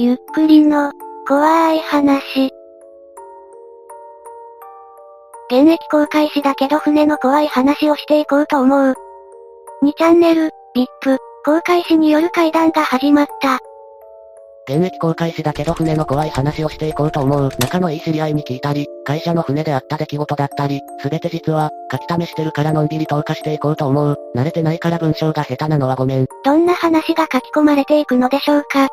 ゆっくりの、怖い話。現役航海士だけど船の怖い話をしていこうと思う。2チャンネル、VIP、航海士による会談が始まった。現役航海士だけど船の怖い話をしていこうと思う。仲のいい知り合いに聞いたり、会社の船であった出来事だったり、すべて実は、書き溜めしてるからのんびり投下していこうと思う。慣れてないから文章が下手なのはごめん。どんな話が書き込まれていくのでしょうか。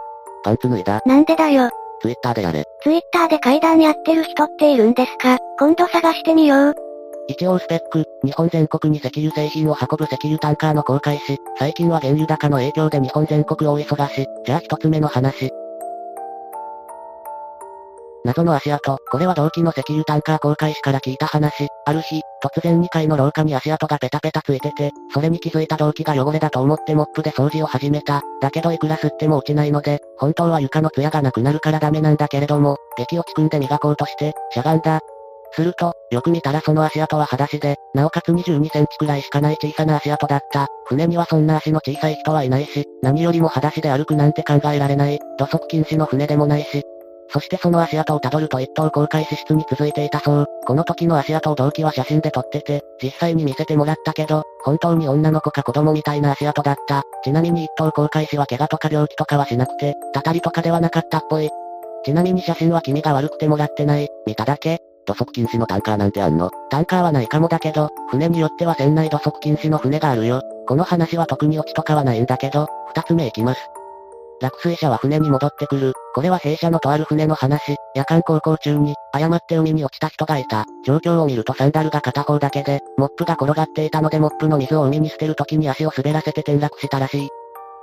パンツ脱いだ。なんでだよ。Twitter でやれ。Twitter で怪談やってる人っているんですか。今度探してみよう。一応スペック、日本全国に石油製品を運ぶ石油タンカーの航海士。最近は原油高の影響で日本全国大忙し。じゃあ一つ目の話。謎の足跡。これは同期の石油タンカー航海士から聞いた話。ある日、突然2階の廊下に足跡がペタペタついてて、それに気づいた同期が汚れだと思ってモップで掃除を始めた。だけどいくら吸っても落ちないので、本当は床の艶がなくなるからダメなんだけれども、激落ち組んで磨こうとして、しゃがんだ。すると、よく見たらその足跡は裸足で、なおかつ22センチくらいしかない小さな足跡だった。船にはそんな足の小さい人はいないし、何よりも裸足で歩くなんて考えられない。土足禁止の船でもないし。そしてその足跡をたどると一等航海士室に続いていたそう。この時の足跡を同期は写真で撮ってて、実際に見せてもらったけど、本当に女の子か子供みたいな足跡だった。ちなみに一等航海士は怪我とか病気とかはしなくて、たたりとかではなかったっぽい。ちなみに写真は気味が悪くてもらってない。見ただけ。土足禁止のタンカーなんてあんの？タンカーはないかもだけど、船によっては船内土足禁止の船があるよ。この話は特にオチとかはないんだけど、二つ目いきます。落水者は船に戻ってくる。これは弊社のとある船の話。夜間航行中に、誤って海に落ちた人がいた。状況を見るとサンダルが片方だけで、モップが転がっていたのでモップの水を海に捨てる時に足を滑らせて転落したらしい。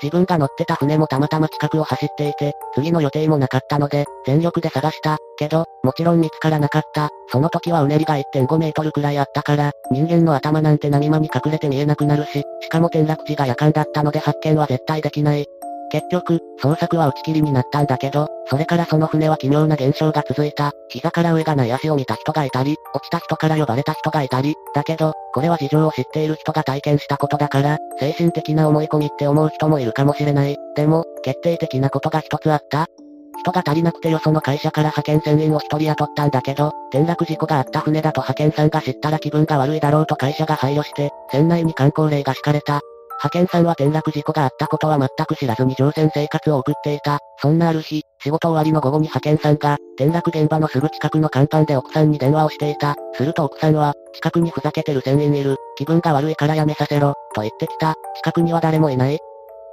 自分が乗ってた船もたまたま近くを走っていて、次の予定もなかったので、全力で探した。けど、もちろん見つからなかった。その時はうねりが 1.5 メートルくらいあったから、人間の頭なんて波間に隠れて見えなくなるし、しかも転落時が夜間だったので発見は絶対できない。結局、捜索は打ち切りになったんだけど、それからその船は奇妙な現象が続いた。膝から上がない足を見た人がいたり、落ちた人から呼ばれた人がいたり、だけど、これは事情を知っている人が体験したことだから、精神的な思い込みって思う人もいるかもしれない。でも、決定的なことが一つあった。人が足りなくてよその会社から派遣船員を一人雇ったんだけど、転落事故があった船だと派遣さんが知ったら気分が悪いだろうと会社が配慮して、船内に観光令が敷かれた。派遣さんは転落事故があったことは全く知らずに乗船生活を送っていた。そんなある日、仕事終わりの午後に派遣さんが、転落現場のすぐ近くの甲板で奥さんに電話をしていた。すると奥さんは、近くにふざけてる船員いる。気分が悪いからやめさせろ、と言ってきた。近くには誰もいない。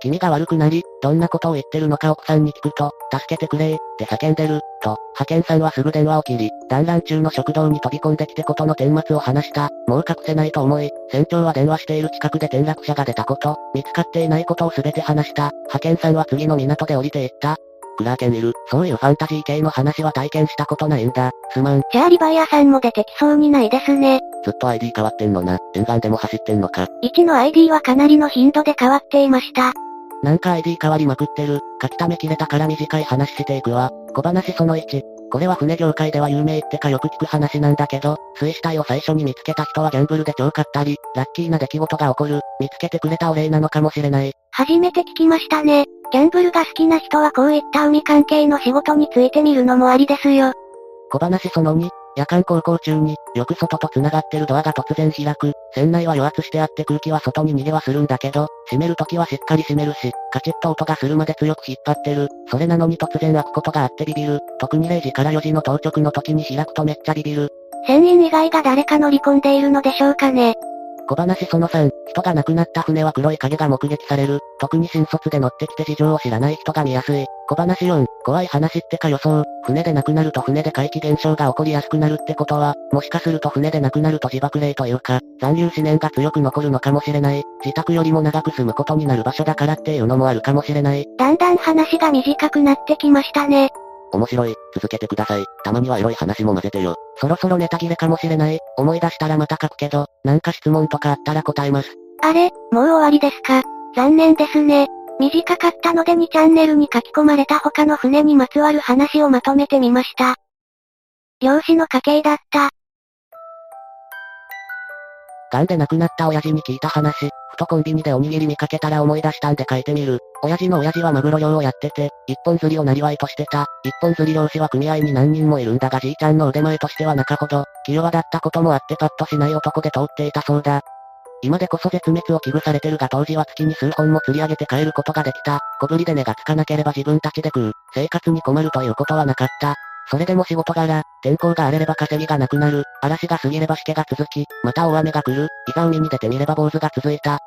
気味が悪くなり、どんなことを言ってるのか奥さんに聞くと、助けてくれー、って叫んでる、と、派遣さんはすぐ電話を切り、団らん中の食堂に飛び込んできてことの顛末を話した。もう隠せないと思い、船長は電話している近くで転落者が出たこと、見つかっていないことを全て話した。派遣さんは次の港で降りていった。クラーケンいる。そういうファンタジー系の話は体験したことないんだ。すまん。じゃあリバイアさんも出てきそうにないですね。ずっと ID 変わってんのな。沿岸でも走ってんのか。1の ID はかなりの頻度で変わっていました。なんか ID 変わりまくってる。書き溜め切れたから短い話していくわ。小話その1。これは船業界では有名ってかよく聞く話なんだけど、水死体を最初に見つけた人はギャンブルで超買ったり、ラッキーな出来事が起こる。見つけてくれたお礼なのかもしれない。初めて聞きましたね。ギャンブルが好きな人はこういった海関係の仕事についてみるのもありですよ。小話その2。夜間航行中に、よく外と繋がってるドアが突然開く。船内は与圧してあって空気は外に逃げはするんだけど、閉めるときはしっかり閉めるし、カチッと音がするまで強く引っ張ってる。それなのに突然開くことがあってビビる。特に0時から4時の当直の時に開くとめっちゃビビる。船員以外が誰か乗り込んでいるのでしょうかね。小話その3、人が亡くなった船は黒い影が目撃される。特に新卒で乗ってきて事情を知らない人が見やすい。小話4、怖い話ってか予想。船で亡くなると船で怪奇現象が起こりやすくなるってことは、もしかすると船で亡くなると自爆霊というか、残留思念が強く残るのかもしれない。自宅よりも長く住むことになる場所だからっていうのもあるかもしれない。だんだん話が短くなってきましたね。面白い。続けてください。たまにはエロい話も混ぜてよ。そろそろネタ切れかもしれない。思い出したらまた書くけど、なんか質問とかあったら答えます。あれ、もう終わりですか。残念ですね。短かったので2チャンネルに書き込まれた他の船にまつわる話をまとめてみました。漁師の家系だった。癌で亡くなった親父に聞いた話、ふとコンビニでおにぎり見かけたら思い出したんで書いてみる。親父の親父はマグロ漁をやってて、一本釣りを生業としてた。一本釣り漁師は組合に何人もいるんだが、じいちゃんの腕前としては中ほど、気弱だったこともあってパッとしない男で通っていたそうだ。今でこそ絶滅を危惧されてるが、当時は月に数本も釣り上げて帰ることができた。小ぶりで値がつかなければ自分たちで食う、生活に困るということはなかった。それでも仕事柄、天候が荒れれば稼ぎがなくなる、嵐が過ぎればしけが続き、また大雨が来る、いざ海に出てみれば坊主が続いた。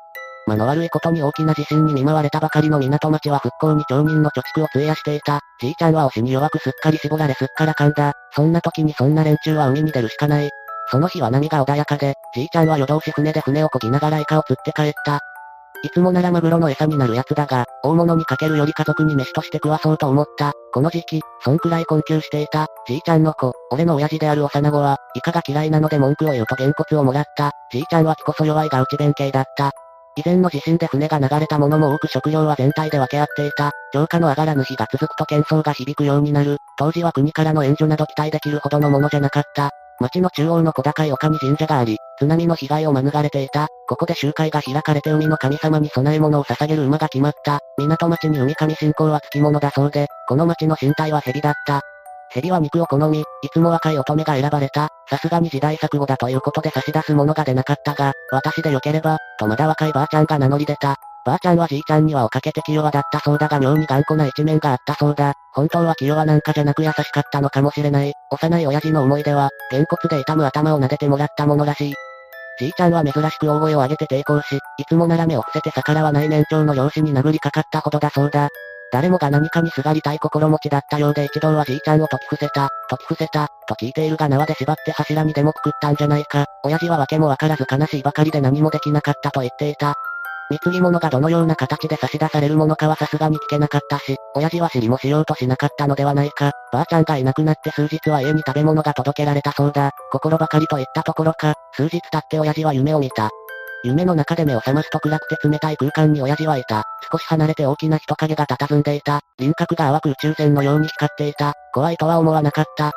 間の悪いことに大きな地震に見舞われたばかりの港町は復興に町人の貯蓄を費やしていた。じいちゃんは推しに弱くすっかり絞られすっからかんだ。そんな時にそんな連中は海に出るしかない。その日は波が穏やかで、じいちゃんは夜通し船を漕ぎながらイカを釣って帰った。いつもならマグロの餌になるやつだが、大物にかけるより家族に飯として食わそうと思った。この時期、そんくらい困窮していた、じいちゃんの子、俺の親父である幼子は、イカが嫌いなので文句を言うとげんこつをもらった。じいちゃんは気こそ弱いが内弁慶だった。以前の地震で船が流れたものも多く食料は全体で分け合っていた。超過の上がらぬ日が続くと喧騒が響くようになる。当時は国からの援助など期待できるほどのものじゃなかった。町の中央の小高い丘に神社があり、津波の被害を免れていた。ここで集会が開かれて海の神様に供え物を捧げる馬が決まった。港町に海神信仰はつきものだそうで、この町の神体は蛇だった。蛇は肉を好み、いつも若い乙女が選ばれた。さすがに時代錯誤だということで差し出すものが出なかったが、私でよければ、とまだ若いばあちゃんが名乗り出た。ばあちゃんはじいちゃんにはおかけて気弱だったそうだが、妙に頑固な一面があったそうだ。本当は気弱なんかじゃなく優しかったのかもしれない。幼い親父の思い出は、げんこつで痛む頭を撫でてもらったものらしい。じいちゃんは珍しく大声を上げて抵抗し、いつもなら目を伏せて逆らわない年長の漁師に殴りかかったほどだそうだ。誰もが何かにすがりたい心持ちだったようで、一度はじいちゃんを解き伏せた、と聞いているが、縄で縛って柱にでもくくったんじゃないか。親父は訳もわからず悲しいばかりで何もできなかったと言っていた。貢ぎ物がどのような形で差し出されるものかはさすがに聞けなかったし、親父は知りもしようとしなかったのではないか。ばあちゃんがいなくなって数日は家に食べ物が届けられたそうだ。心ばかりといったところか、数日経って親父は夢を見た。夢の中で目を覚ますと暗くて冷たい空間に親父はいた。少し離れて大きな人影が佇んでいた。輪郭が淡く宇宙船のように光っていた。怖いとは思わなかった。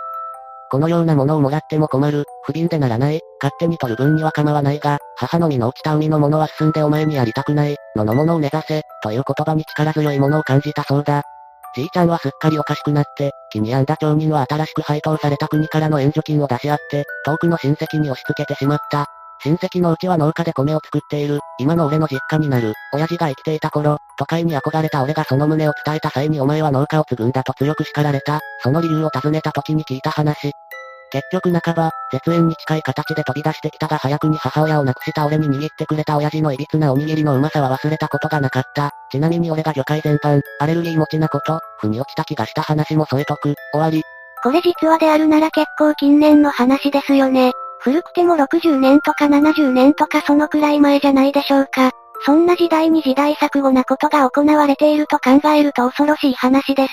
このようなものをもらっても困る。不憫でならない。勝手に取る分には構わないが、母の身の落ちた海のものは進んでお前にやりたくない。のものを根ざせ。という言葉に力強いものを感じたそうだ。じいちゃんはすっかりおかしくなって、気に病んだ町人は新しく配当された国からの援助金を出し合って、遠くの親戚に押し付けてしまった。親戚のうちは農家で米を作っている。今の俺の実家になる。親父が生きていた頃、都会に憧れた俺がその旨を伝えた際にお前は農家を継ぐんだと強く叱られた。その理由を尋ねた時に聞いた話。結局半ば、絶縁に近い形で飛び出してきたが、早くに母親を亡くした俺に握ってくれた親父のいびつなおにぎりのうまさは忘れたことがなかった。ちなみに俺が魚介全般、アレルギー持ちなこと、腑に落ちた気がした話も添えとく。終わり。これ実話であるなら結構近年の話ですよね。古くても60年とか70年とかそのくらい前じゃないでしょうか。そんな時代に時代錯誤なことが行われていると考えると恐ろしい話です。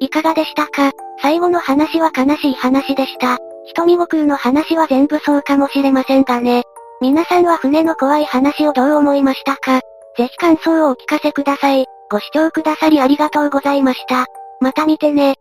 いかがでしたか？最後の話は悲しい話でした。瞳悟空の話は全部そうかもしれませんがね。皆さんは船の怖い話をどう思いましたか？ぜひ感想をお聞かせください。ご視聴くださりありがとうございました。また見てね。